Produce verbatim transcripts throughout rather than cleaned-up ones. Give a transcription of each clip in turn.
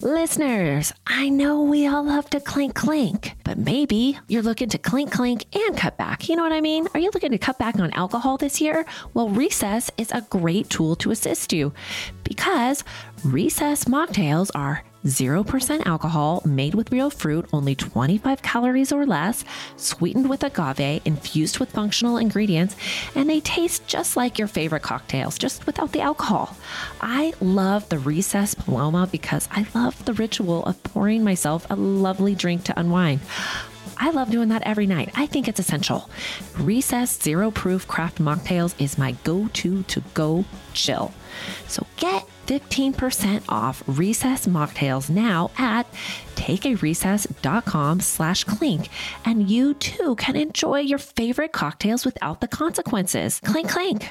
Listeners, I know we all love to clink clink, but maybe you're looking to clink clink and cut back. You know what I mean? Are you looking to cut back on alcohol this year? Well, Recess is a great tool to assist you because Recess mocktails are zero percent alcohol, made with real fruit, only twenty-five calories or less, sweetened with agave, infused with functional ingredients, and they taste just like your favorite cocktails, just without the alcohol. I love the Recess Paloma because I love the ritual of pouring myself a lovely drink to unwind. I love doing that every night. I think it's essential. Recess Zero Proof Craft Mocktails is my go-to to go chill. So get fifteen percent off Recess Mocktails now at takearecess.com slash clink. And you too can enjoy your favorite cocktails without the consequences. Clink, clink.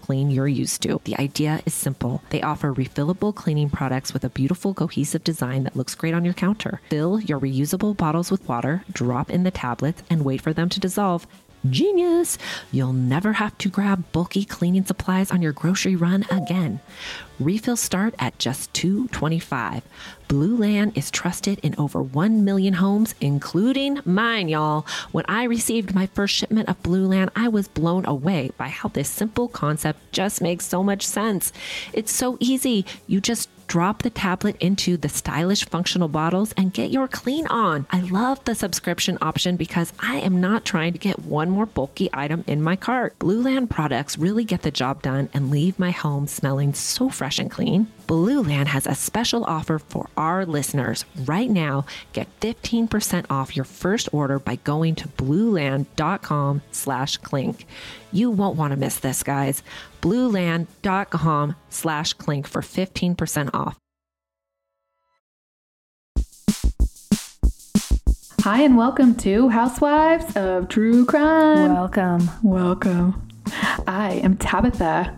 clean you're used to. The idea is simple. They offer refillable cleaning products with a beautiful cohesive design that looks great on your counter. Fill your reusable bottles with water, drop in the tablets, and wait for them to dissolve. Genius! You'll never have to grab bulky cleaning supplies on your grocery run again. Refills start at just two dollars and twenty-five cents. Blue Land is trusted in over one million homes, including mine, y'all. When I received my first shipment of Blue Land, I was blown away by how this simple concept just makes so much sense. It's so easy. You just drop the tablet into the stylish functional bottles and get your clean on. I love the subscription option because I am not trying to get one more bulky item in my cart. Blue Land products really get the job done and leave my home smelling so fresh and clean. Blue Land has a special offer for our listeners. Right now, get fifteen percent off your first order by going to blueland.com slash clink. You won't want to miss this, guys. blueland.com slash clink for fifteen percent off. Hi, and welcome to Housewives of True Crime. Welcome. Welcome. I am Tabitha.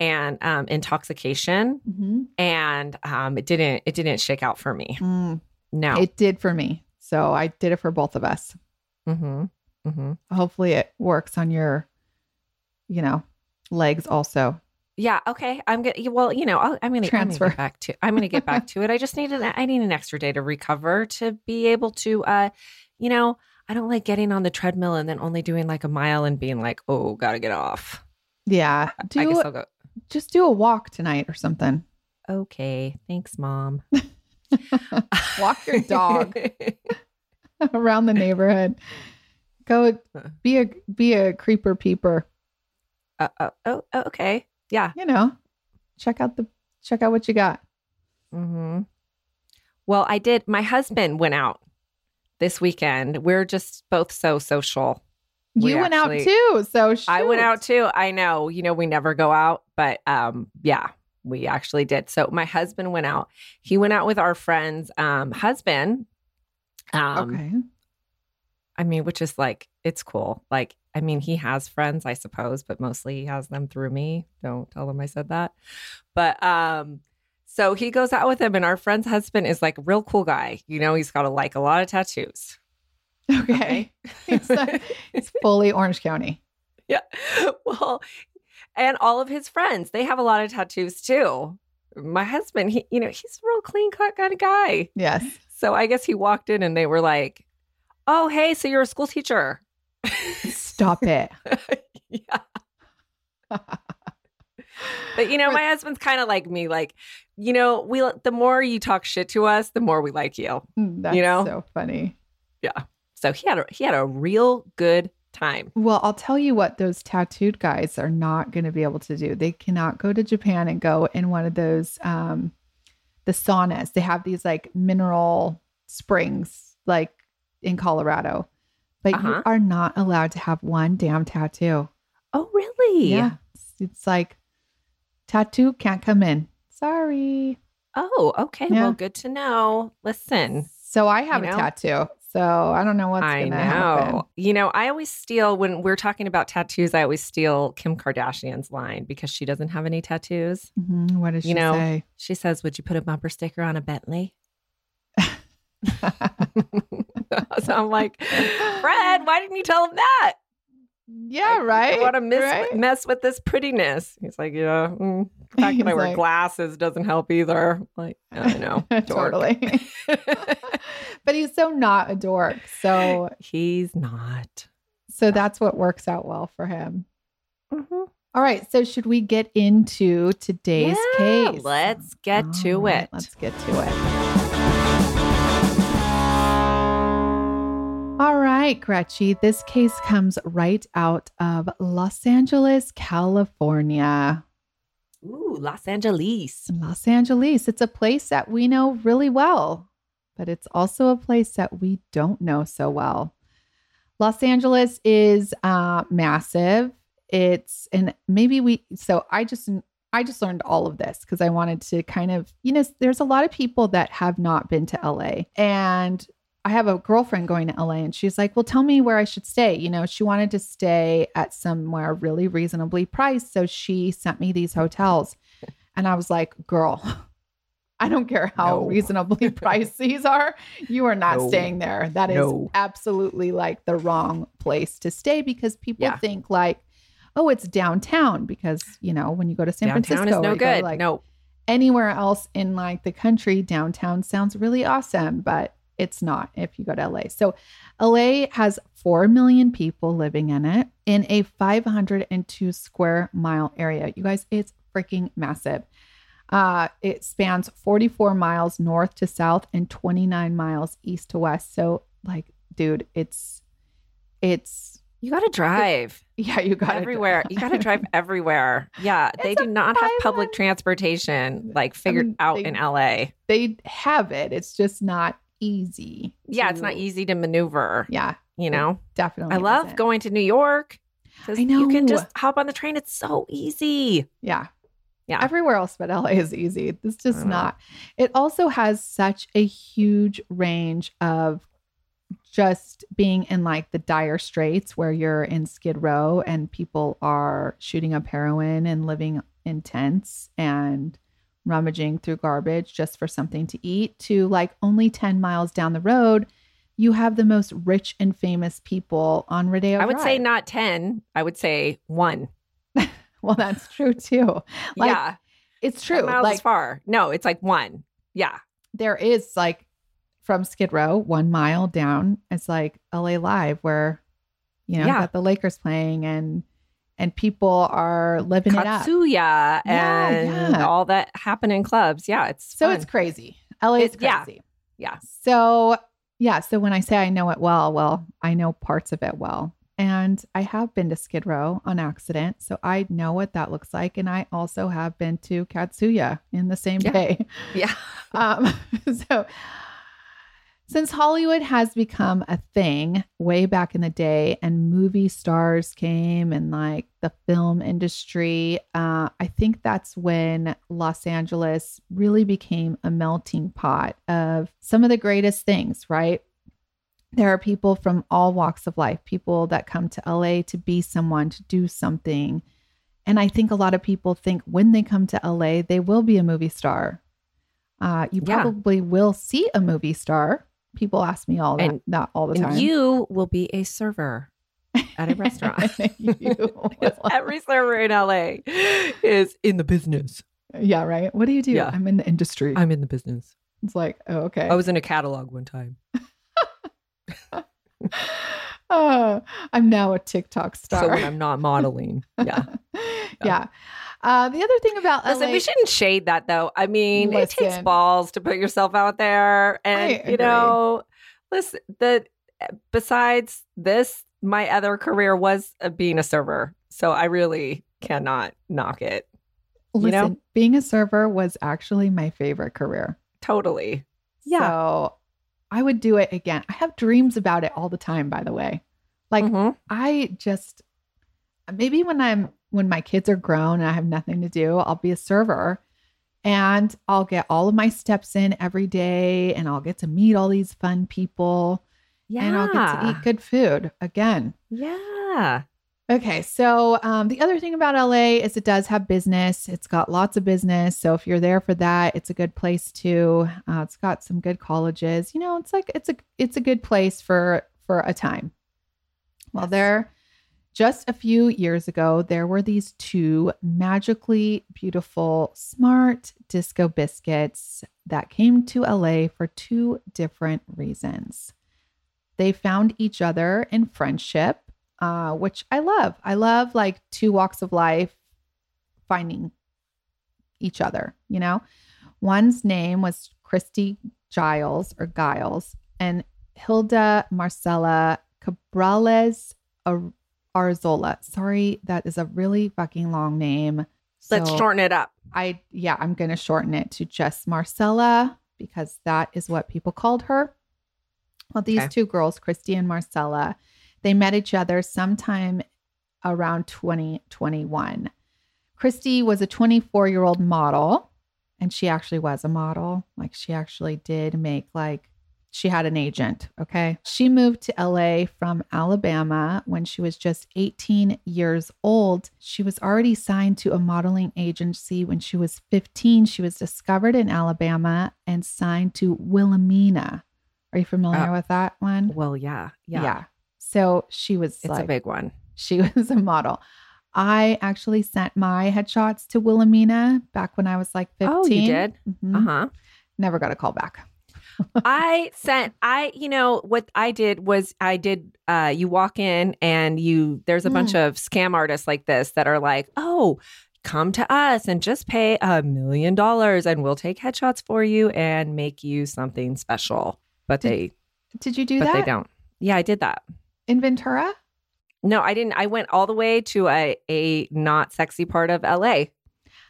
And um, intoxication. Mm-hmm. And um, it didn't it didn't shake out for me. Mm. No. It did for me. So I did it for both of us. Mm-hmm. Mm-hmm. Hopefully it works on your, you know, legs also. Yeah. Okay. I'm gonna. Well, you know, I'll, I'm gonna transfer I'm gonna get back to. I'm gonna get back to it. I just needed. I need an extra day to recover to be able to. Uh, you know, I don't like getting on the treadmill and then only doing like a mile and being like, oh, gotta get off. Yeah. Do I guess I'll go. Just do a walk tonight or something. Okay. Thanks, Mom. Walk your dog around the neighborhood. Go be a be a creeper peeper. Uh, uh, oh. Oh. Okay. Yeah. You know, check out the, check out what you got. Mm-hmm. Well, I did. My husband went out this weekend. We're just both so social. We you went actually, out too. So shoot. I went out too. I know, you know, we never go out, but um, yeah, we actually did. So my husband went out. He went out with our friend's um, husband. Um, okay. I mean, which is like, it's cool. Like, I mean, he has friends, I suppose, but mostly he has them through me. Don't tell him I said that. But um, so he goes out with him, and our friend's husband is like a real cool guy. You know, he's got a, like a lot of tattoos. Okay. It's okay. Fully Orange County. Yeah. Well, and all of his friends, they have a lot of tattoos too. My husband, he, you know, he's a real clean cut kind of guy. Yes. So I guess he walked in and they were like, oh, hey, so you're a school teacher. Stop it. Yeah. But, you know, my husband's kind of like me. Like, you know, we the more you talk shit to us, the more we like you. That's you know? So funny. Yeah. So he had a, he had a real good time. Well, I'll tell you what those tattooed guys are not going to be able to do. They cannot go to Japan and go in one of those, um, the saunas. They have these like mineral springs, like in Colorado. But uh-huh. You are not allowed to have one damn tattoo. Oh, really? Yeah. It's, it's like tattoo can't come in. Sorry. Oh, okay. Yeah. Well, good to know. Listen. So I have you a know? tattoo. So I don't know what's going to happen. You know, I always steal when we're talking about tattoos. I always steal Kim Kardashian's line because she doesn't have any tattoos. Mm-hmm. What does you she know, say? She says, "Would you put a bumper sticker on a Bentley?" So I'm like, Fred, why didn't you tell him that? Yeah, like, right. I want to miss, right? mess with this prettiness. He's like, yeah. Mm. The fact He's that I wear like, glasses doesn't help either. Like, I don't know. Totally. But he's so not a dork. So he's not. So that's what works out well for him. Mm-hmm. All right. So should we get into today's yeah, case? Let's get All to right, it. Let's get to it. All right, Gretchy, this case comes right out of Los Angeles, California. Ooh, Los Angeles. Los Angeles. It's a place that we know really well, but it's also a place that we don't know so well. Los Angeles is uh, massive. It's, and maybe we, so I just, I just learned all of this because I wanted to kind of, you know, there's a lot of people that have not been to L A, and I have a girlfriend going to L A, and she's like, well, tell me where I should stay. You know, she wanted to stay at somewhere really reasonably priced. So she sent me these hotels, and I was like, girl, I don't care how no. reasonably priced these are. You are not no. staying there. That no. is absolutely like the wrong place to stay, because people yeah. think like, oh, it's downtown, because, you know, when you go to San downtown Francisco, is no good. Go, like, no. anywhere else in like the country, downtown sounds really awesome, but it's not if you go to L A. So L A has four million people living in it in a five hundred two square mile area. You guys, it's freaking massive. Uh, it spans forty-four miles north to south and twenty-nine miles east to west. So like, dude, it's, it's. You got to drive. It, yeah, you got to everywhere. Drive. You got to drive everywhere. Yeah, it's they do not have public transportation like figured I mean, out they, in L A. They have it. It's just not easy. Yeah, to, it's not easy to maneuver. Yeah. You know? Definitely. I love isn't. going to New York. I know. You can just hop on the train. It's so easy. Yeah. Yeah. Everywhere else but L A is easy. This just not. Know. It also has such a huge range of just being in like the dire straits where you're in Skid Row and people are shooting up heroin and living in tents and rummaging through garbage just for something to eat, to like only ten miles down the road, you have the most rich and famous people on Rodeo I would Drive. Say not ten. I would say one. Well, that's true too. Like, yeah. It's true. ten miles like, far. No, it's like one. Yeah. There is like from Skid Row, one mile down, it's like L A Live where, you know, yeah. got the Lakers playing and and people are living Katsuya it up. and yeah, yeah. all that happen in clubs. Yeah, it's So fun. It's crazy. L A is it, crazy. Yeah. yeah. So, yeah. So when I say I know it well, well, I know parts of it well. And I have been to Skid Row on accident. So I know what that looks like. And I also have been to Katsuya in the same yeah. day. Yeah. um, so since Hollywood has become a thing way back in the day and movie stars came and like the film industry, uh, I think that's when Los Angeles really became a melting pot of some of the greatest things, right? There are people from all walks of life, people that come to L A to be someone, to do something. And I think a lot of people think when they come to L A, they will be a movie star. Uh, you yeah. probably will see a movie star. People ask me all that, and, that all the time. And you will be a server at a restaurant. Every server in L A is in the business. Yeah, right. What do you do? Yeah. I'm in the industry. I'm in the business. It's like, oh, okay. I was in a catalog one time. Oh, I'm now a TikTok star. So when I'm not modeling. Yeah. Yeah. yeah. Uh, the other thing about Listen, L A... we shouldn't shade that, though. I mean, listen, it takes balls to put yourself out there. And, you know, listen, the, besides this, my other career was uh, being a server. So I really cannot knock it. Listen, you know? Being a server was actually my favorite career. Totally. Yeah. So I would do it again. I have dreams about it all the time, by the way. Like, mm-hmm. I just... Maybe when I'm... when my kids are grown and I have nothing to do, I'll be a server and I'll get all of my steps in every day and I'll get to meet all these fun people yeah. and I'll get to eat good food again. Yeah. Okay. So um, the other thing about L A is it does have business. It's got lots of business. So if you're there for that, it's a good place to, uh, it's got some good colleges, you know, it's like, it's a, it's a good place for, for a time. Well, yes. there Just a few years ago, there were these two magically beautiful, smart disco biscuits that came to L A for two different reasons. They found each other in friendship, uh, which I love. I love like two walks of life finding each other, you know? One's name was Christy Giles or Giles and Hilda Marcela Cabrales-Arzola. Arzola. Sorry, that is a really fucking long name. So Let's shorten it up. I yeah, I'm going to shorten it to just Marcela because that is what people called her. Well, these okay. two girls, Christy and Marcela, they met each other sometime around twenty twenty-one. Christy was a twenty-four-year-old model, and she actually was a model. Like she actually did make like She had an agent, okay? She moved to L A from Alabama when she was just eighteen years old. She was already signed to a modeling agency when she was fifteen. She was discovered in Alabama and signed to Wilhelmina. Are you familiar oh. with that one? Well, yeah, yeah. Yeah. So she was It's like, a big one. She was a model. I actually sent my headshots to Wilhelmina back when I was like fifteen. Oh, you did? Mm-hmm. Uh-huh. Never got a call back. I sent, I, you know, what I did was I did, uh, you walk in and you, there's a mm. bunch of scam artists like this that are like, oh, come to us and just pay a million dollars and we'll take headshots for you and make you something special. But did, they, did you do but that? They don't. Yeah, I did that. In Ventura? No, I didn't. I went all the way to a, a not sexy part of L A.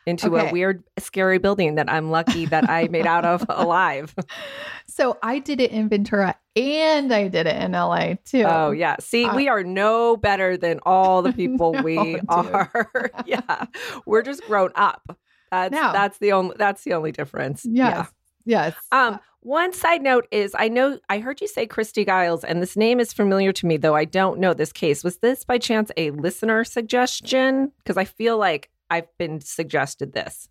Into okay. a weird, scary building that I'm lucky that I made out of alive. So I did it in Ventura and I did it in L A too. Oh, yeah. See, uh, we are no better than all the people no, we dude. Are. yeah. We're just grown up. That's, no. that's the only, that's the only difference. Yes. Yeah. Yes. Um, one side note is, I know I heard you say Christy Giles, and this name is familiar to me, though I don't know this case. Was this by chance a listener suggestion? Because I feel like I've been suggested this.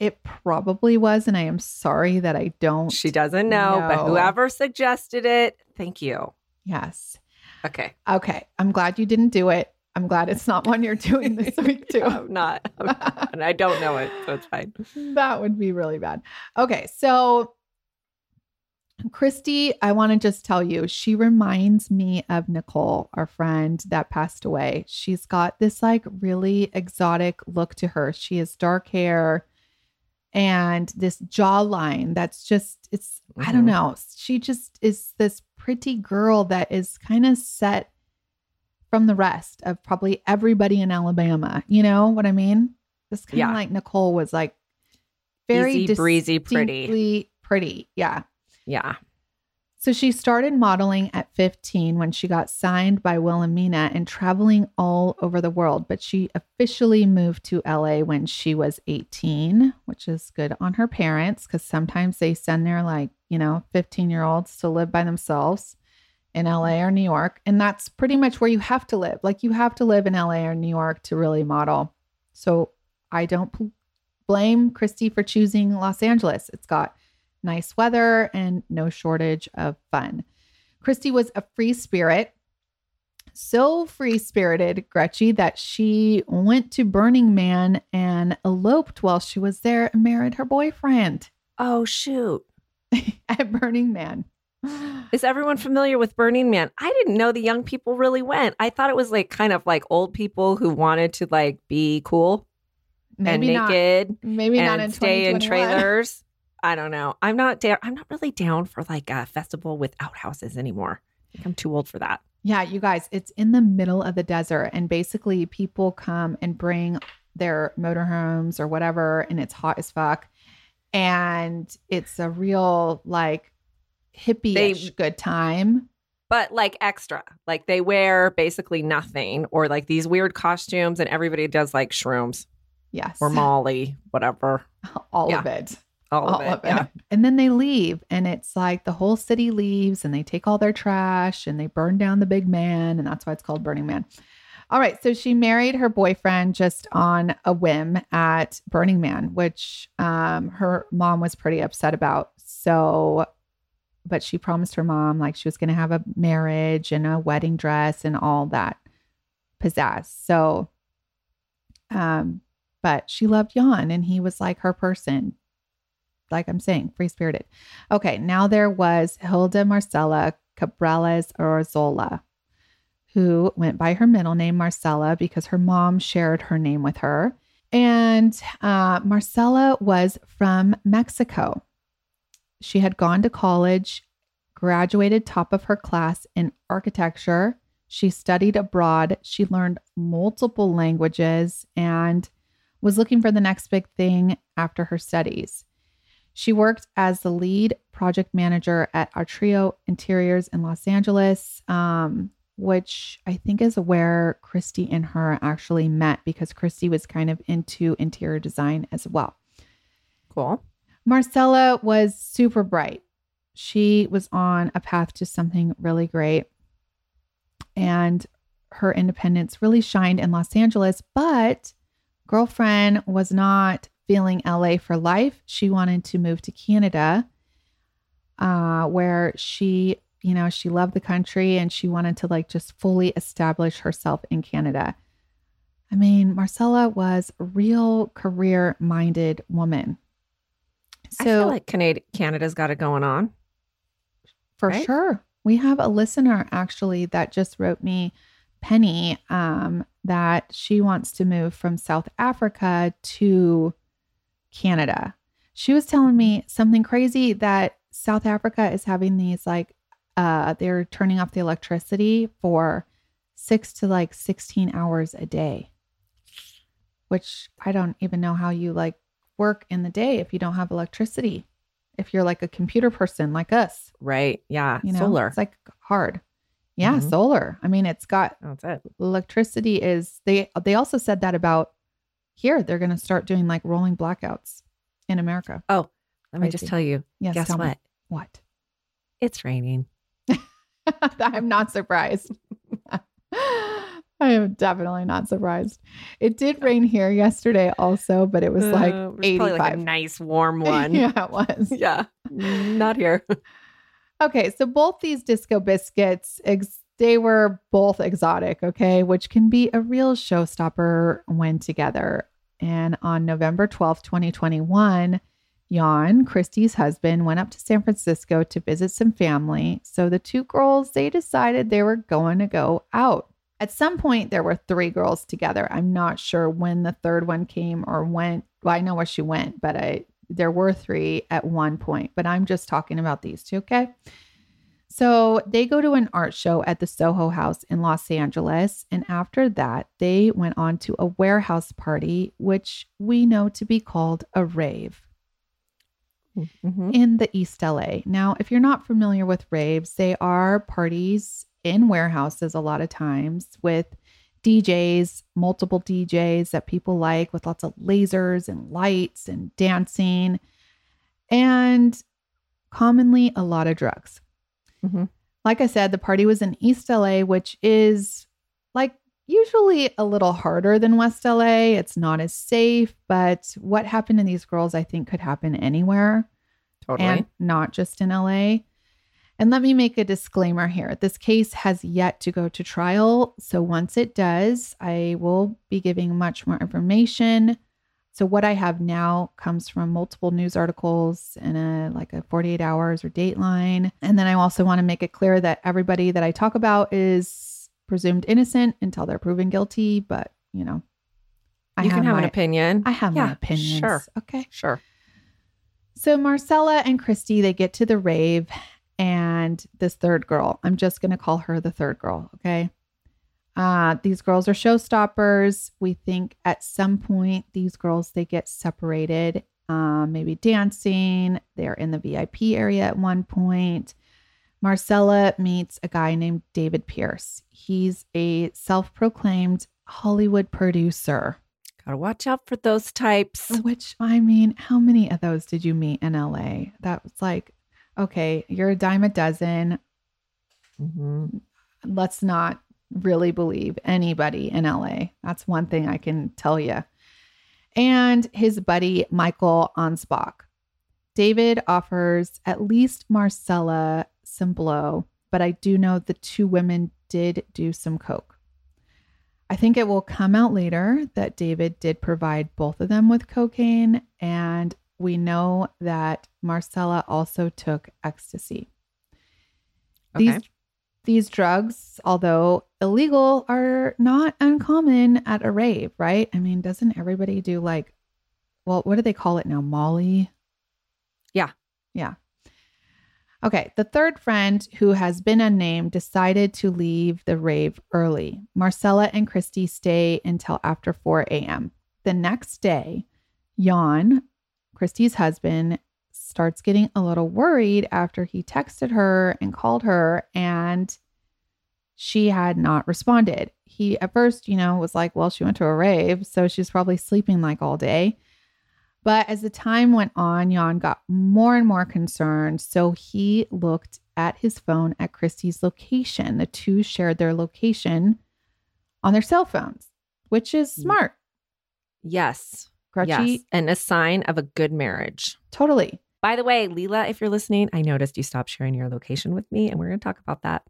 It probably was, and I am sorry that I don't. She doesn't know, know. But whoever suggested it, thank you. Yes. Okay. Okay. I'm glad you didn't do it. I'm glad it's not one you're doing this week, too. I'm not. I'm not. And I don't know it, so it's fine. That would be really bad. Okay. So, Christy, I want to just tell you, she reminds me of Nicole, our friend that passed away. She's got this like really exotic look to her. She has dark hair and this jawline that's just, it's, mm-hmm. I don't know. She just is this pretty girl that is kind of set from the rest of probably everybody in Alabama. You know what I mean? This kind of yeah. like Nicole was like very easy, breezy, pretty, pretty. Yeah. Yeah. So she started modeling at fifteen when she got signed by Wilhelmina and traveling all over the world. But she officially moved to L A when she was eighteen, which is good on her parents, because sometimes they send their like, you know, fifteen year olds to live by themselves in L A or New York. And that's pretty much where you have to live. Like you have to live in L A or New York to really model. So I don't p- blame Christy for choosing Los Angeles. It's got nice weather and no shortage of fun. Christy was a free spirit, so free-spirited, Gretchen, that she went to Burning Man and eloped while she was there and married her boyfriend. Oh, shoot. At Burning Man. Is everyone familiar with Burning Man? I didn't know the young people really went. I thought it was like kind of like old people who wanted to like be cool Maybe and naked not. Maybe and not in stay in trailers. I don't know. I'm not down. I'm not really down for like a festival with outhouses anymore. I'm too old for that. Yeah, you guys, it's in the middle of the desert, and basically people come and bring their motorhomes or whatever, and it's hot as fuck, and it's a real like hippie-ish they, good time. But like extra, like they wear basically nothing or like these weird costumes, and everybody does like shrooms, yes, or Molly, whatever, all yeah. of it. All, all of it. Of it. Yeah. And then they leave, and it's like the whole city leaves, and they take all their trash and they burn down the big man. And that's why it's called Burning Man. All right. So she married her boyfriend just on a whim at Burning Man, which um, her mom was pretty upset about. So, but she promised her mom like she was going to have a marriage and a wedding dress and all that pizzazz. So, um, but she loved Jan, and he was like her person. Like I'm saying, free-spirited. Okay, now there was Hilda Marcela Cabrales-Arzola, who went by her middle name, Marcela, because her mom shared her name with her. And uh, Marcela was from Mexico. She had gone to college, graduated top of her class in architecture. She studied abroad. She learned multiple languages and was looking for the next big thing after her studies. She worked as the lead project manager at Artrio Interiors in Los Angeles, um, which I think is where Christy and her actually met, because Christy was kind of into interior design as well. Cool. Marcela was super bright. She was on a path to something really great, and her independence really shined in Los Angeles, but girlfriend was not feeling L A for life. She wanted to move to Canada, uh, where she, you know, she loved the country, and she wanted to like just fully establish herself in Canada. I mean, Marcela was a real career-minded woman. So I feel like Canada, Canada's got it going on. For right? sure. We have a listener actually that just wrote me, Penny, um, that she wants to move from South Africa to Canada. She was telling me something crazy that South Africa is having these like, uh, they're turning off the electricity for six to like sixteen hours a day, which I don't even know how you like work in the day if you don't have electricity. If you're like a computer person like us. Right. Yeah. You know, solar. It's like hard. Yeah. Mm-hmm. Solar. I mean, it's got That's it. electricity is they, they also said that about here. They're going to start doing like rolling blackouts in America. Oh, Let me just tell you. Yes, guess what? What? It's raining. I'm not surprised. I am definitely not surprised. It did rain here yesterday also, but it was like uh, it was eighty-five. Probably like a nice warm one. Yeah, it was. Yeah, not here. Okay, so both these Disco Biscuits, ex- they were both exotic, okay, which can be a real showstopper when together. And on November twelfth, twenty twenty-one, Jan, Christy's husband, went up to San Francisco to visit some family. So the two girls, they decided they were going to go out. At some point, there were three girls together. I'm not sure when the third one came or went. Well, I know where she went, but I, there were three at one point. But I'm just talking about these two, okay? So they go to an art show at the Soho House in Los Angeles. And after that, they went on to a warehouse party, which we know to be called a rave. Mm-hmm. In the East L A. Now, if you're not familiar with raves, they are parties in warehouses a lot of times with D Js, multiple D Js that people like, with lots of lasers and lights and dancing, and commonly a lot of drugs. Mm-hmm. Like I said, the party was in East L A, which is like usually a little harder than West L A. It's not as safe, but what happened to these girls, I think, could happen anywhere. Totally. And not just in L A. And let me make a disclaimer here. This case has yet to go to trial. So once it does, I will be giving much more information. So what I have now comes from multiple news articles and a, like a forty-eight hours or Dateline. And then I also want to make it clear that everybody that I talk about is presumed innocent until they're proven guilty. But, you know, I you have can have my, an opinion. I have yeah, my opinions. Sure. Okay. Sure. So Marcela and Christy, they get to the rave. And this third girl, I'm just going to call her the third girl, okay? Uh, these girls are showstoppers. We think at some point these girls, they get separated, um, maybe dancing. They're in the V I P area at one point. Marcela meets a guy named David Pearce. He's a self-proclaimed Hollywood producer. Gotta watch out for those types. Which, I mean, how many of those did you meet in L A? That was like... okay, you're a dime a dozen. Mm-hmm. Let's not really believe anybody in L A. That's one thing I can tell you. And his buddy, Michael Ansbach. David offers at least Marcela some blow, but I do know the two women did do some coke. I think it will come out later that David did provide both of them with cocaine, and we know that Marcela also took ecstasy. Okay. These, these drugs, although illegal, are not uncommon at a rave, right? I mean, doesn't everybody do like, well, what do they call it now? Molly? Yeah. Yeah. Okay. The third friend, who has been unnamed, decided to leave the rave early. Marcela and Christy stay until after four a.m. The next day, Jan, Christy's husband, starts getting a little worried after he texted her and called her, and she had not responded. He at first, you know, was like, well, she went to a rave, so she's probably sleeping like all day. But as the time went on, Jan got more and more concerned. So he looked at his phone at Christy's location. The two shared their location on their cell phones, which is smart. Yes. Grouchy. Yes, and a sign of a good marriage. Totally. By the way, Leela, if you're listening, I noticed you stopped sharing your location with me, and we're going to talk about that.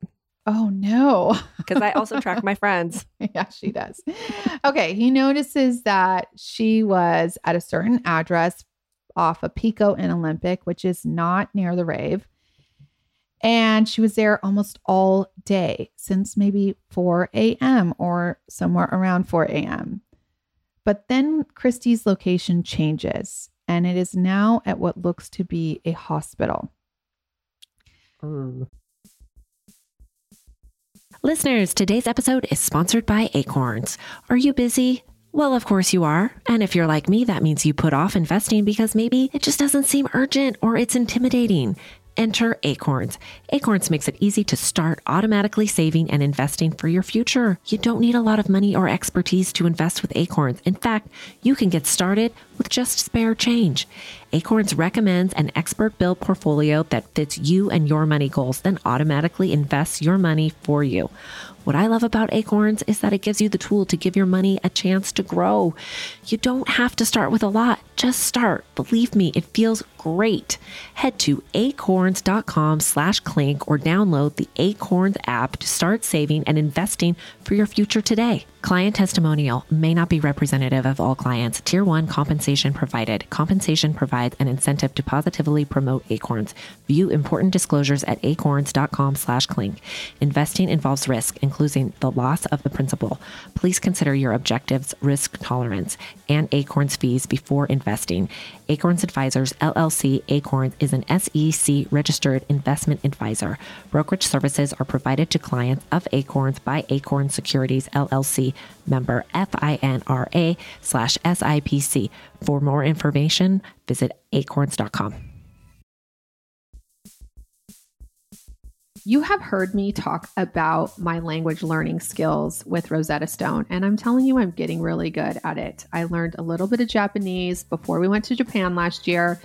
Oh, no. Because I also track my friends. Yeah, she does. Okay, he notices that she was at a certain address off of Pico and Olympic, which is not near the rave. And she was there almost all day, since maybe four a.m. or somewhere around four a.m. But then Christy's location changes, and it is now at what looks to be a hospital. Mm. Listeners, today's episode is sponsored by Acorns. Are you busy? Well, of course you are. And if you're like me, that means you put off investing because maybe it just doesn't seem urgent or it's intimidating. Enter Acorns. Acorns makes it easy to start automatically saving and investing for your future. You don't need a lot of money or expertise to invest with Acorns. In fact, you can get started with just spare change. Acorns recommends an expert-built portfolio that fits you and your money goals, then automatically invests your money for you. What I love about Acorns is that it gives you the tool to give your money a chance to grow. You don't have to start with a lot. Just start. Believe me, it feels great. Head to acorns.com slash clink or download the Acorns app to start saving and investing for your future today. Client testimonial may not be representative of all clients. Tier one compensation provided. Compensation provides an incentive to positively promote Acorns. View important disclosures at acorns.com slash clink. Investing involves risk, including the loss of the principal. Please consider your objectives, risk tolerance, and Acorns fees before investing. Acorns Advisors, L L C. Acorns is an S E C-registered investment advisor. Brokerage services are provided to clients of Acorns by Acorns Securities, L L C, member FINRA slash SIPC. For more information, visit acorns dot com. You have heard me talk about my language learning skills with Rosetta Stone, and I'm telling you, I'm getting really good at it. I learned a little bit of Japanese before we went to Japan last year,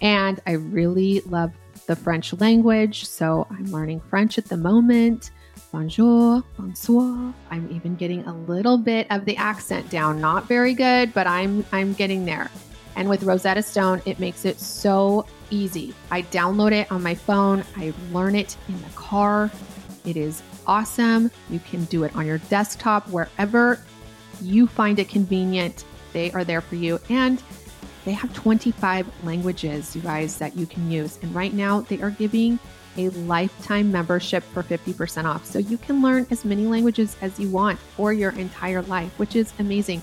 and I really love the French language, so I'm learning French at the moment. Bonjour, bonsoir. I'm even getting a little bit of the accent down. Not very good, but I'm I'm getting there. And with Rosetta Stone, it makes it so easy. I download it on my phone. I learn it in the car. It is awesome. You can do it on your desktop, wherever you find it convenient. They are there for you. And they have twenty-five languages, you guys, that you can use. And right now they are giving a lifetime membership for fifty percent off. So you can learn as many languages as you want for your entire life, which is amazing.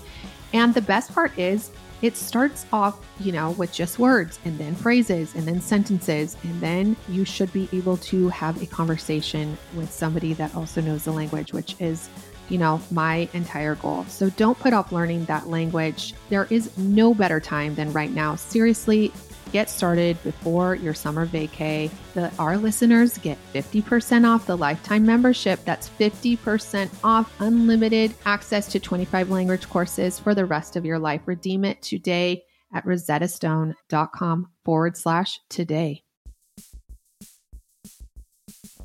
And the best part is, it starts off, you know, with just words and then phrases and then sentences, and then you should be able to have a conversation with somebody that also knows the language, which is, you know, my entire goal. So don't put off learning that language. There is no better time than right now. Seriously, get started before your summer vacay. The, our listeners get fifty percent off the lifetime membership. That's fifty percent off, unlimited access to twenty-five language courses for the rest of your life. Redeem it today at rosettastone.com forward slash today.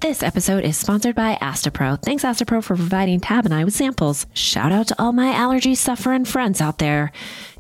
This episode is sponsored by Astapro. Thanks, Astapro, for providing Tab and I with samples. Shout out to all my allergy suffering friends out there.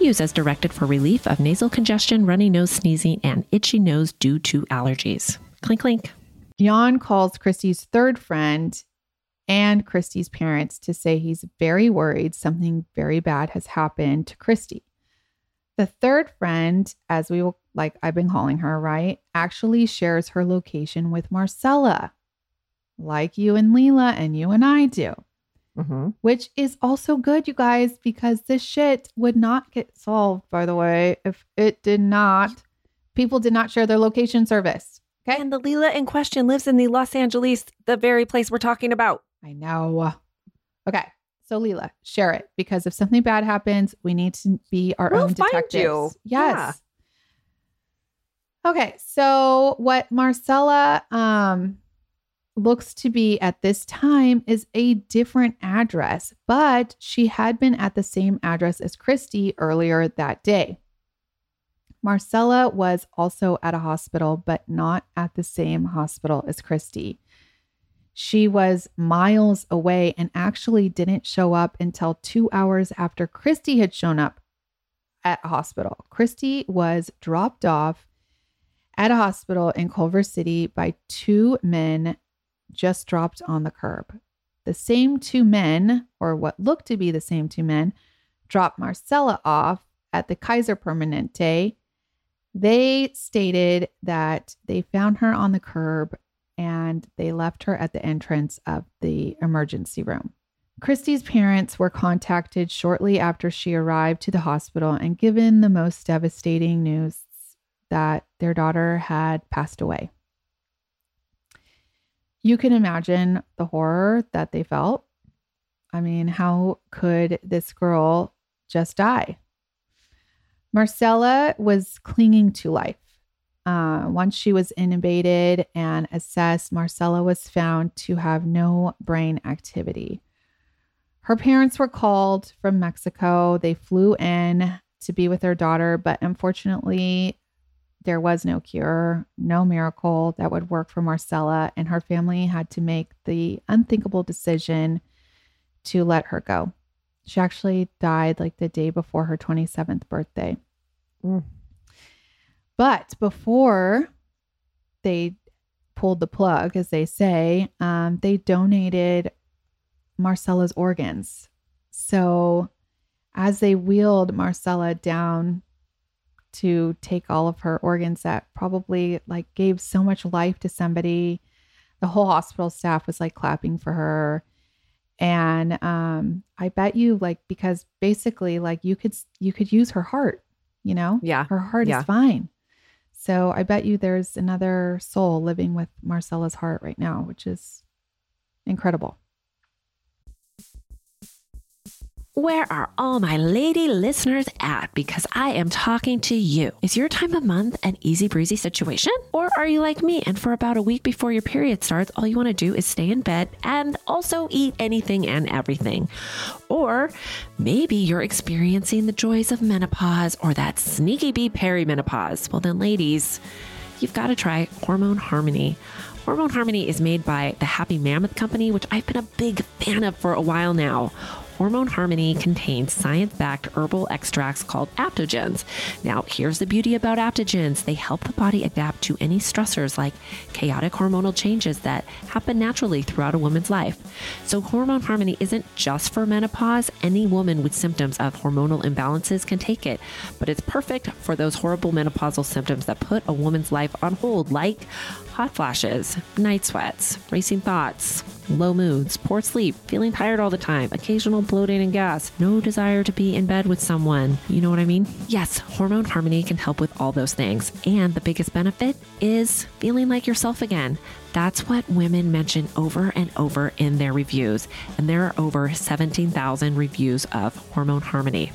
Use as directed for relief of nasal congestion, runny nose, sneezing, and itchy nose due to allergies. Clink, clink. Jan calls Christy's third friend and Christy's parents to say he's very worried something very bad has happened to Christy. The third friend, as we will, like I've been calling her, right, actually shares her location with Marcela, like you and Leela and you and I do. Mm-hmm. Which is also good, you guys, because this shit would not get solved, by the way, if it did not, people did not share their location service. Okay. And the Leela in question lives in the Los Angeles, the very place we're talking about. I know. Okay. So Leela, share it, because if something bad happens, we need to be our we'll own detectives. Find you. Yes. Yeah. Okay. So what Marcela, um, looks to be at this time is a different address, but she had been at the same address as Christy earlier that day. Marcela was also at a hospital, but not at the same hospital as Christy. She was miles away and actually didn't show up until two hours after Christy had shown up at a hospital. Christy was dropped off at a hospital in Culver City by two men just dropped on the curb. The same two men, or what looked to be the same two men, dropped Marcela off at the Kaiser Permanente. They stated that they found her on the curb and they left her at the entrance of the emergency room. Christy's parents were contacted shortly after she arrived to the hospital and given the most devastating news that their daughter had passed away. You can imagine the horror that they felt. I mean, how could this girl just die? Marcela was clinging to life. Uh, once she was intubated and assessed, Marcela was found to have no brain activity. Her parents were called from Mexico. They flew in to be with their daughter, but unfortunately, there was no cure, no miracle that would work for Marcela, and her family had to make the unthinkable decision to let her go. She actually died like the day before her twenty-seventh birthday. Mm. But before they pulled the plug, as they say, um, they donated Marcela's organs. So as they wheeled Marcela down to take all of her organs that probably like gave so much life to somebody, the whole hospital staff was like clapping for her. And um, I bet you like, because basically like you could, you could use her heart, you know? Yeah. Her heart yeah. is fine. So I bet you there's another soul living with Marcela's heart right now, which is incredible. Where are all my lady listeners at? Because I am talking to you. Is your time of month an easy breezy situation? Or are you like me and for about a week before your period starts, all you want to do is stay in bed and also eat anything and everything? Or maybe you're experiencing the joys of menopause or that sneaky bee perimenopause. Well then, ladies, you've got to try Hormone Harmony. Hormone Harmony is made by the Happy Mammoth Company, which I've been a big fan of for a while now. Hormone Harmony contains science-backed herbal extracts called adaptogens. Now, here's the beauty about adaptogens. They help the body adapt to any stressors like chaotic hormonal changes that happen naturally throughout a woman's life. So Hormone Harmony isn't just for menopause. Any woman with symptoms of hormonal imbalances can take it, but it's perfect for those horrible menopausal symptoms that put a woman's life on hold, like hot flashes, night sweats, racing thoughts, low moods, poor sleep, feeling tired all the time, occasional bloating and gas, no desire to be in bed with someone. You know what I mean? Yes, Hormone Harmony can help with all those things. And the biggest benefit is feeling like yourself again. That's what women mention over and over in their reviews. And there are over seventeen thousand reviews of Hormone Harmony.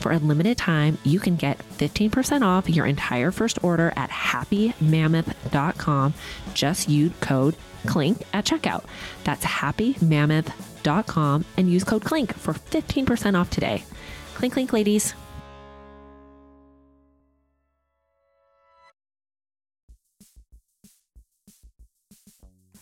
For a limited time, you can get fifteen percent off your entire first order at happy mammoth dot com. Just use code CLINK at checkout. That's happy mammoth dot com and use code CLINK for fifteen percent off today. Clink, clink, ladies.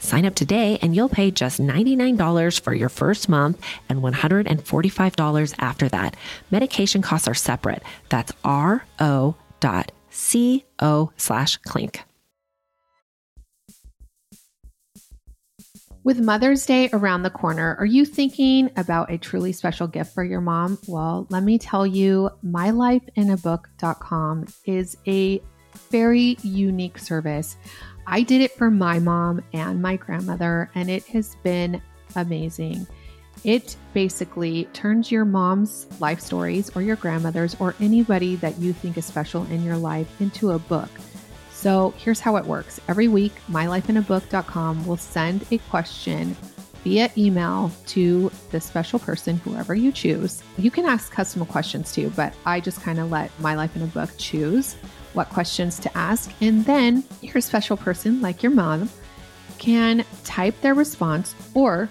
Sign up today and you'll pay just ninety-nine dollars for your first month and one hundred forty-five dollars after that. Medication costs are separate. That's ro.co slash clink. With Mother's Day around the corner, are you thinking about a truly special gift for your mom? Well, let me tell you, my life in a book dot com is a very unique service. I did it for my mom and my grandmother, and it has been amazing. It basically turns your mom's life stories or your grandmother's or anybody that you think is special in your life into a book. So here's how it works. Every week, my life in a book dot com will send a question via email to the special person, whoever you choose. You can ask custom questions too, but I just kind of let My Life in a Book choose what questions to ask. And then your special person, like your mom, can type their response, or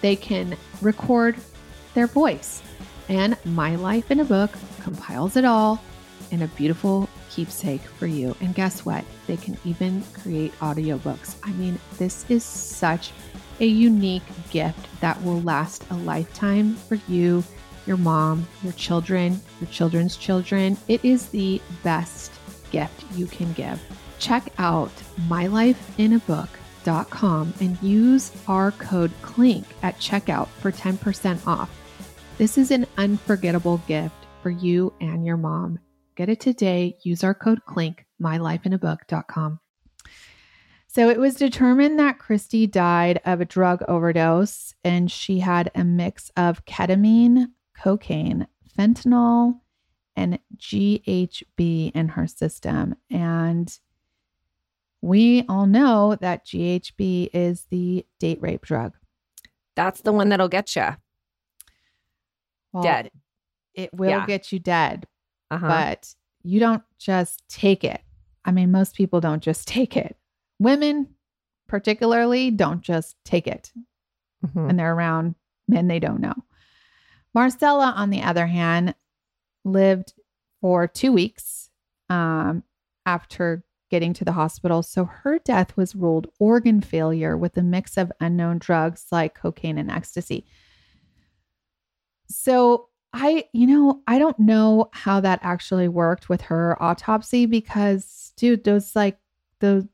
they can record their voice. And My Life in a Book compiles it all in a beautiful keepsake for you. And guess what? They can even create audiobooks. I mean, this is such a unique gift that will last a lifetime for you, your mom, your children, your children's children. It is the best gift you can give. Check out my life in a book dot com and use our code CLINK at checkout for ten percent off. This is an unforgettable gift for you and your mom. Get it today. Use our code CLINK, my life in a book dot com. So it was determined that Christy died of a drug overdose, and she had a mix of ketamine, cocaine, fentanyl, and G H B in her system. And we all know that G H B is the date rape drug. That's the one that'll get you. Well, dead. It will yeah. get you dead, uh-huh. but you don't just take it. I mean, most people don't just take it. Women particularly don't just take it mm-hmm. when they're around men they don't know. Marcela, on the other hand, lived for two weeks um, after getting to the hospital. So her death was ruled organ failure with a mix of unknown drugs like cocaine and ecstasy. So I, you know, I don't know how that actually worked with her autopsy, because dude, those like those,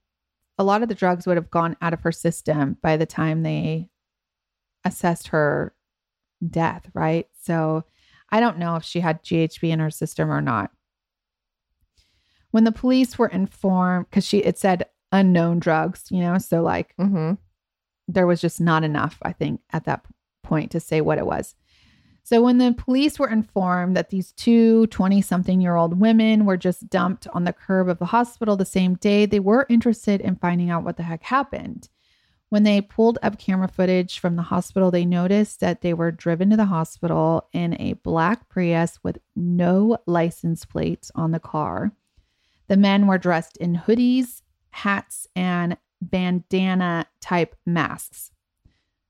a lot of the drugs would have gone out of her system by the time they assessed her death, right? So I don't know if she had G H B in her system or not. When the police were informed, because she it said unknown drugs, you know, so like mm-hmm. there was just not enough, I think, at that point to say what it was. So when the police were informed that these two twenty-something-year-old women were just dumped on the curb of the hospital the same day, they were interested in finding out what the heck happened. When they pulled up camera footage from the hospital, they noticed that they were driven to the hospital in a black Prius with no license plates on the car. The men were dressed in hoodies, hats, and bandana-type masks.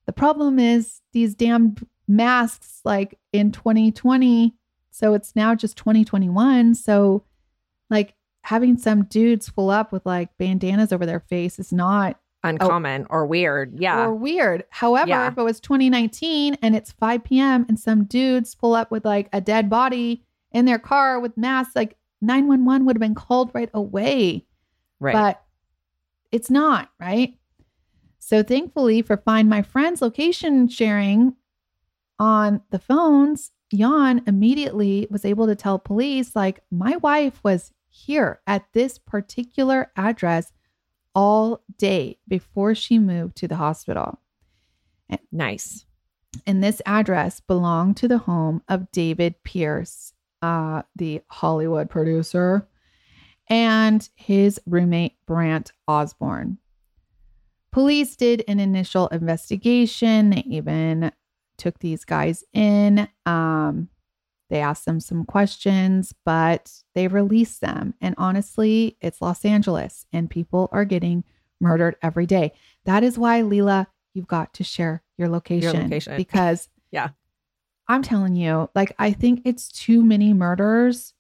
The problem is these damn masks, like in twenty twenty, so it's now just twenty twenty-one, so like having some dudes pull up with like bandanas over their face is not uncommon oh, or weird yeah or weird however yeah. If it was twenty nineteen and it's five p.m. and some dudes pull up with like a dead body in their car with masks, like nine one one would have been called right away, right? But it's not, right? So thankfully for Find My Friends location sharing on the phones, Jan immediately was able to tell police, like, my wife was here at this particular address all day before she moved to the hospital. And, nice. And this address belonged to the home of David Pearce, uh, the Hollywood producer, and his roommate, Brandt Osborne. Police did an initial investigation. They even took these guys in. Um, they asked them some questions, but they released them. And honestly, it's Los Angeles and people are getting murdered every day. That is why, Leela, you've got to share your location, your location. Because yeah, I'm telling you, like, I think it's too many murders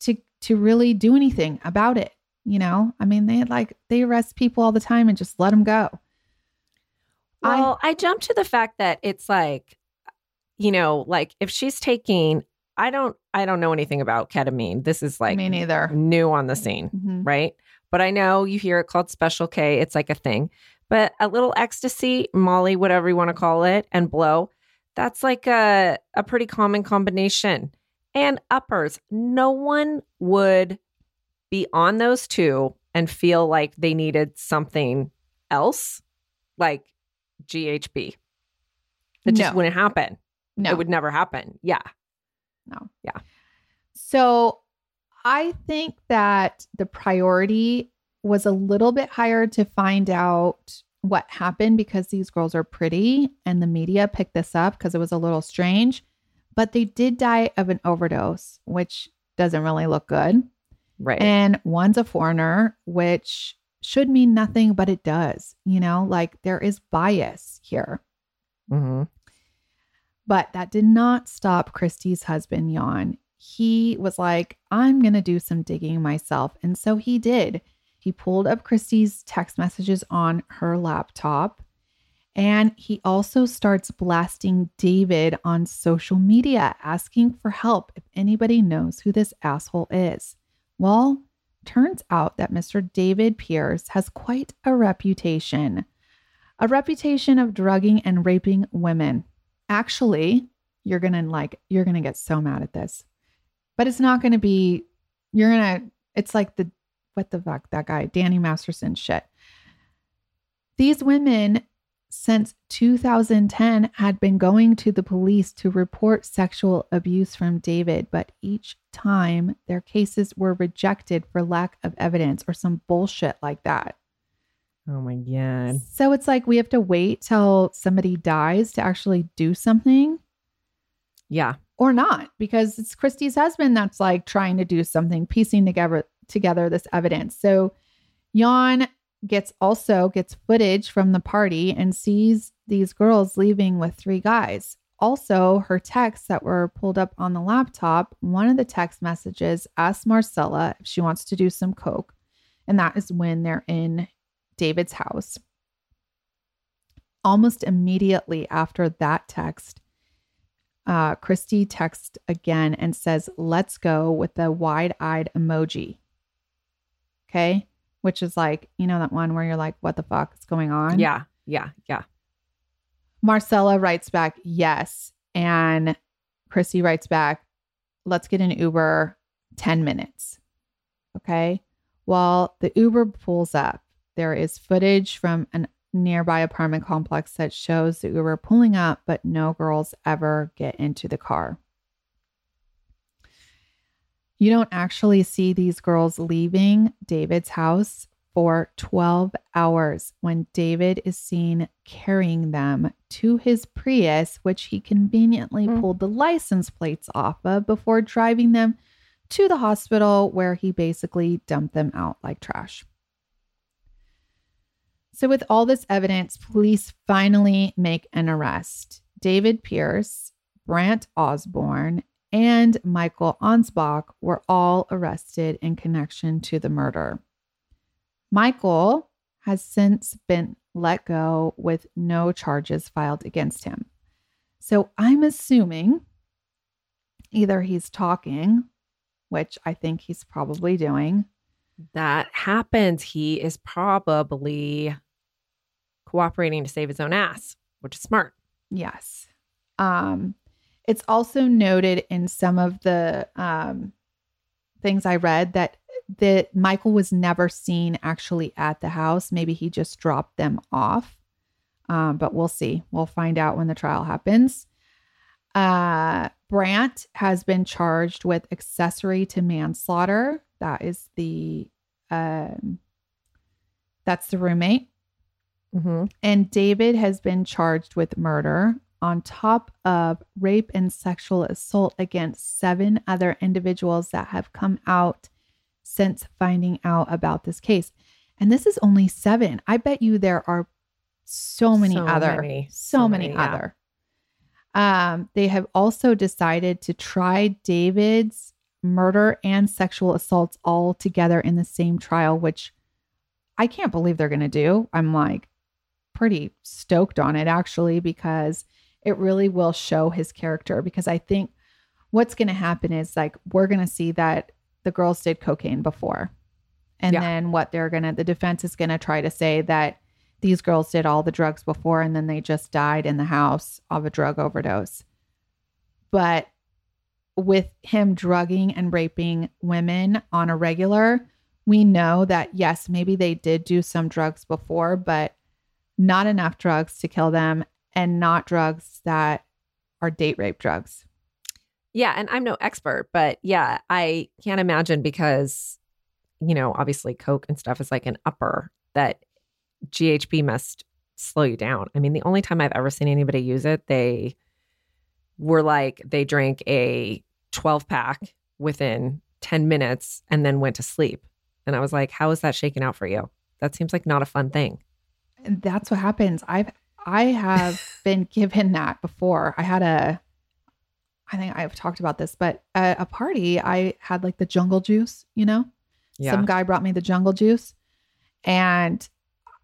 to, to really do anything about it. You know, I mean, they like, they arrest people all the time and just let them go. Well, I jumped to the fact that it's like, you know, like if she's taking, I don't, I don't know anything about ketamine. This is like me neither. New on the scene, mm-hmm. right? But I know you hear it called Special K. It's like a thing, but a little ecstasy, Molly, whatever you want to call it, and blow. That's like a, a pretty common combination. And uppers. No one would be on those two and feel like they needed something else. Like G H B. It just no. wouldn't happen. No. It would never happen. Yeah. No. Yeah. So I think that the priority was a little bit higher to find out what happened because these girls are pretty and the media picked this up because it was a little strange, but they did die of an overdose, which doesn't really look good. Right. And one's a foreigner, which should mean nothing, but it does, you know, like there is bias here. Mm-hmm. But that did not stop Christy's husband, Jan. He was like, I'm going to do some digging myself. And so he did. He pulled up Christy's text messages on her laptop. And he also starts blasting David on social media, asking for help if anybody knows who this asshole is. Well, turns out that Mister David Pearce has quite a reputation. A reputation of drugging and raping women. Actually, you're going to like, you're going to get so mad at this, but it's not going to be, you're going to, it's like the, what the fuck, that guy, Danny Masterson shit. These women since two thousand ten had been going to the police to report sexual abuse from David, but each time their cases were rejected for lack of evidence or some bullshit like that. Oh my God. So it's like we have to wait till somebody dies to actually do something. Yeah. Or not, because it's Christy's husband that's like trying to do something, piecing together together this evidence. So Jan gets also gets footage from the party and sees these girls leaving with three guys. Also, her texts that were pulled up on the laptop, one of the text messages asks Marcela if she wants to do some coke. And that is when they're in David's house. Almost immediately after that text, uh, Christy texts again and says, let's go, with a wide-eyed emoji. Okay. Which is like, you know, that one where you're like, what the fuck is going on? Yeah. Yeah. Yeah. Marcela writes back, yes. And Christy writes back, let's get an Uber, ten minutes. Okay. Well, the Uber pulls up. There is footage from a nearby apartment complex that shows the Uber pulling up, but no girls ever get into the car. You don't actually see these girls leaving David's house for twelve hours when David is seen carrying them to his Prius, which he conveniently mm. pulled the license plates off of before driving them to the hospital, where he basically dumped them out like trash. So with all this evidence, police finally make an arrest. David Pearce, Brandt Osborne, and Michael Ansbach were all arrested in connection to the murder. Michael has since been let go with no charges filed against him. So I'm assuming either he's talking, which I think he's probably doing. That happens. He is probably cooperating to save his own ass, which is smart. Yes. Um, it's also noted in some of the um, things I read that that Michael was never seen actually at the house. Maybe he just dropped them off. Um, but we'll see. We'll find out when the trial happens. Uh, Brandt has been charged with accessory to manslaughter. That is the, um, that's the roommate. Mm-hmm. And David has been charged with murder on top of rape and sexual assault against seven other individuals that have come out since finding out about this case. And this is only seven. I bet you there are so many so other, many, so, so many, many other. Yeah. Um, they have also decided to try David's murder and sexual assaults all together in the same trial, which I can't believe they're going to do. I'm like pretty stoked on it, actually, because it really will show his character. Because I think what's going to happen is, like, we're going to see that the girls did cocaine before. And yeah. then what they're going to, the defense is going to try to say that these girls did all the drugs before and then they just died in the house of a drug overdose. But with him drugging and raping women on a regular, we know that, yes, maybe they did do some drugs before, but not enough drugs to kill them, and not drugs that are date rape drugs. Yeah. And I'm no expert, but yeah, I can't imagine because, you know, obviously Coke and stuff is like an upper that G H B must slow you down. I mean, the only time I've ever seen anybody use it, they were like, they drank a twelve pack within ten minutes and then went to sleep. And I was like, how is that shaking out for you? That seems like not a fun thing. And that's what happens. I've, I have been given that before. I had a, I think I've talked about this, but at a party, I had like the jungle juice, you know, yeah. Some guy brought me the jungle juice. And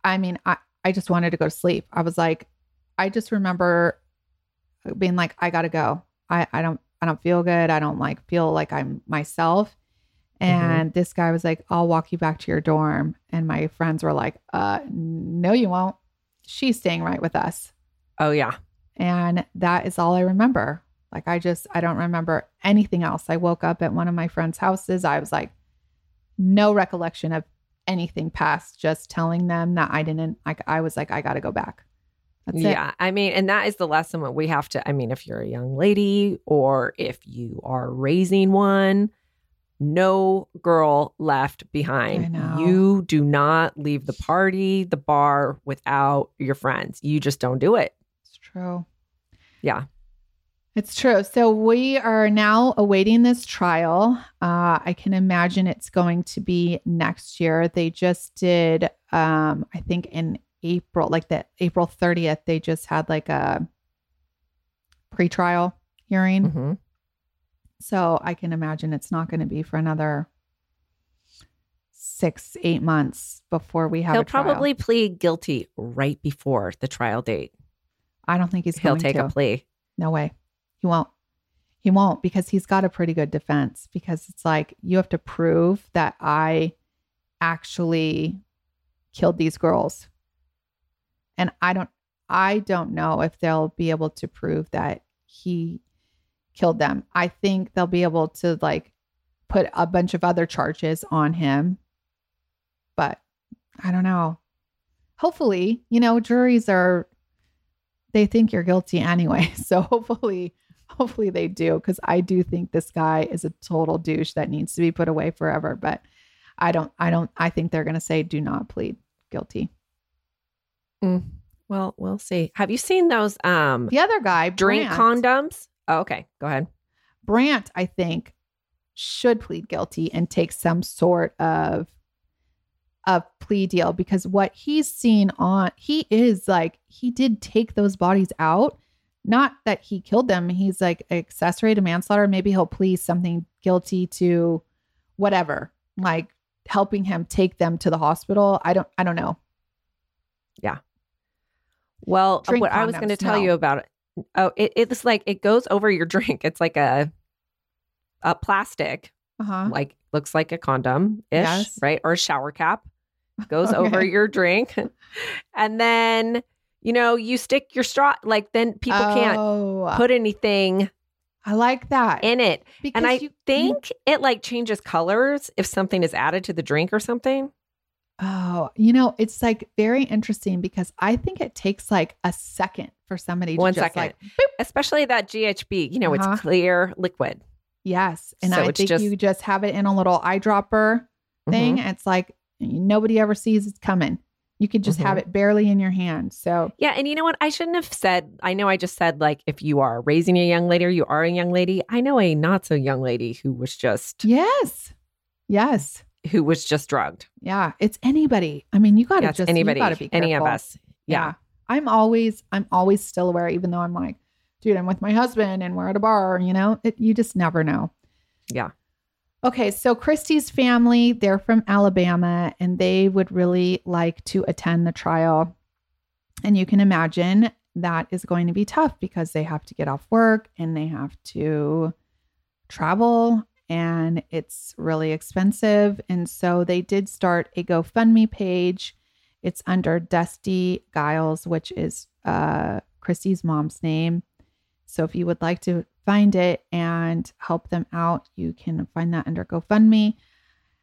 I mean, I, I just wanted to go to sleep. I was like, I just remember being like, I gotta go. I, I don't, I don't feel good. I don't like feel like I'm myself. And mm-hmm. This guy was like, I'll walk you back to your dorm. And my friends were like, uh, no, you won't. She's staying right with us. Oh, yeah. And that is all I remember. Like, I just, I don't remember anything else. I woke up at one of my friends' houses. I was like, no recollection of anything past just telling them that I didn't, like, I was like, I got to go back. That's it. Yeah. I mean, and that is the lesson that we have to, I mean, if you're a young lady or if you are raising one, no girl left behind. I know. You do not leave the party, the bar without your friends. You just don't do it. It's true. Yeah. It's true. So we are now awaiting this trial. Uh, I can imagine it's going to be next year. They just did, um, I think in April, like the April thirtieth, they just had like a pre-trial hearing. Mm-hmm. So I can imagine it's not going to be for another six, eight months before we have He'll a trial. He'll probably plead guilty right before the trial date. I don't think he's He'll going to. He'll take a plea. No way. He won't. He won't because he's got a pretty good defense because it's like you have to prove that I actually killed these girls. And I don't I don't know if they'll be able to prove that he killed them. I think they'll be able to like put a bunch of other charges on him. But I don't know. Hopefully, you know, juries are, they think you're guilty anyway. So hopefully, hopefully they do. Cause I do think this guy is a total douche that needs to be put away forever. But I don't, I don't, I think they're going to say, do not plead guilty. Mm. Well, we'll see. Have you seen those? Um, the other guy, drink Brandt. Condoms. Oh, okay. Go ahead. Brandt, I think, should plead guilty and take some sort of a plea deal because what he's seen on, he is like, he did take those bodies out. Not that he killed them. He's like accessory to manslaughter. Maybe he'll plead something guilty to whatever, like helping him take them to the hospital. I don't, I don't know. Yeah. Well, drink what condoms, I was going to tell no. you about it. Oh, it, it's like it goes over your drink. It's like a a plastic, uh-huh. like looks like a condom ish, yes. right? Or a shower cap goes okay. over your drink. And then, you know, you stick your straw like then people oh. can't put anything. I like that in it. Because and I you, think you... it like changes colors if something is added to the drink or something. Oh, you know, it's like very interesting because I think it takes like a second for somebody to One just second. Like, boop. Especially that G H B, you know, uh-huh. It's clear liquid. Yes. And so I think just... you just have it in a little eyedropper thing. Mm-hmm. It's like nobody ever sees it's coming. You could just mm-hmm. have it barely in your hand. So, yeah. And you know what? I shouldn't have said, I know I just said like, if you are raising a young lady or you are a young lady, I know a not so young lady who was just. Yes. Yes. Who was just drugged. Yeah. It's anybody. I mean, you got to yeah, just, anybody, you gotta be careful. Any of us. Yeah. yeah. I'm always, I'm always still aware, even though I'm like, dude, I'm with my husband and we're at a bar, you know, it, you just never know. Yeah. Okay. So Christy's family, they're from Alabama and they would really like to attend the trial. And you can imagine that is going to be tough because they have to get off work and they have to travel and it's really expensive. And so they did start a GoFundMe page. It's under Dusty Giles, which is uh, Christy's mom's name. So if you would like to find it and help them out, you can find that under GoFundMe.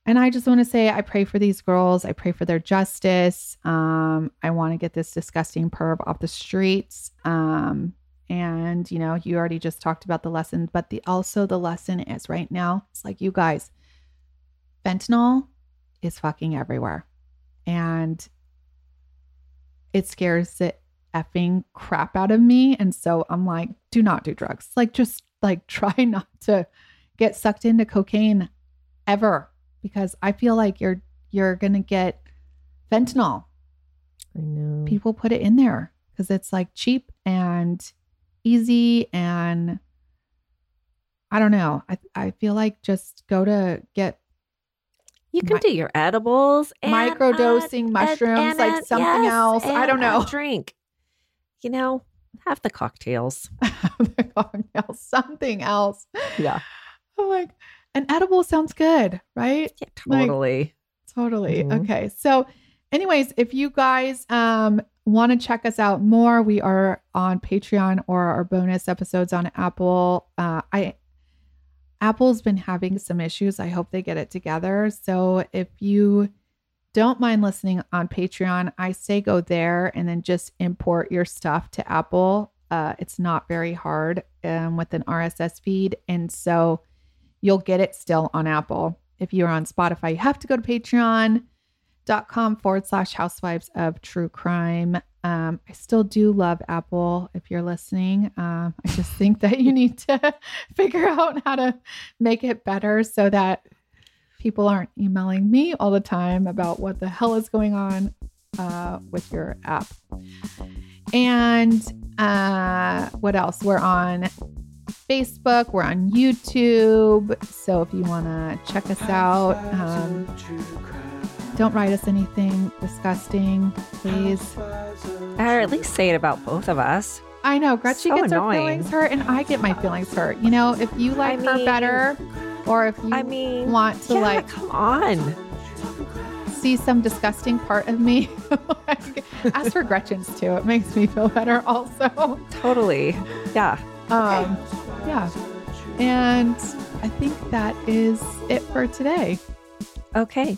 And I just want to say, I pray for these girls. I pray for their justice. Um, I want to get this disgusting perv off the streets. Um, And, you know, you already just talked about the lesson, but the also the lesson is right now, it's like, you guys, fentanyl is fucking everywhere. And it scares the effing crap out of me. And so I'm like, do not do drugs. Like, just like try not to get sucked into cocaine ever, because I feel like you're, you're going to get fentanyl. I know. People put it in there because it's like cheap and easy, and I don't know. I I feel like just go to get. You can mi- do your edibles, and microdosing and, mushrooms, and, and, like something yes, else. I don't know. Drink, you know, have the cocktails. Have the cocktails, something else. Yeah. I'm like, an edible sounds good, right? Yeah, totally. Like, totally. Mm-hmm. Okay. So, anyways, if you guys um. want to check us out more, we are on Patreon, or our bonus episodes on Apple. Uh, I Apple's been having some issues. I hope they get it together. So if you don't mind listening on Patreon, I say go there and then just import your stuff to Apple. Uh, it's not very hard um, with an R S S feed. And so you'll get it still on Apple. If you're on Spotify, you have to go to Patreon. dot com forward slash housewives of true crime. Um, I still do love Apple. If you're listening, um, I just think that you need to figure out how to make it better so that people aren't emailing me all the time about what the hell is going on uh, with your app. And uh, what else? We're on Facebook, we're on YouTube. So if you want to check us out, um, don't write us anything disgusting, please. Or at least say it about both of us. I know. Gretchen so gets annoying. Her feelings hurt, and I get my feelings hurt. You know, if you like I her mean, better, or if you I mean, want to yeah, like, come on, see some disgusting part of me, like, ask for Gretchen's too. It makes me feel better also. Totally. Yeah. Um, okay. Yeah. And I think that is it for today. Okay.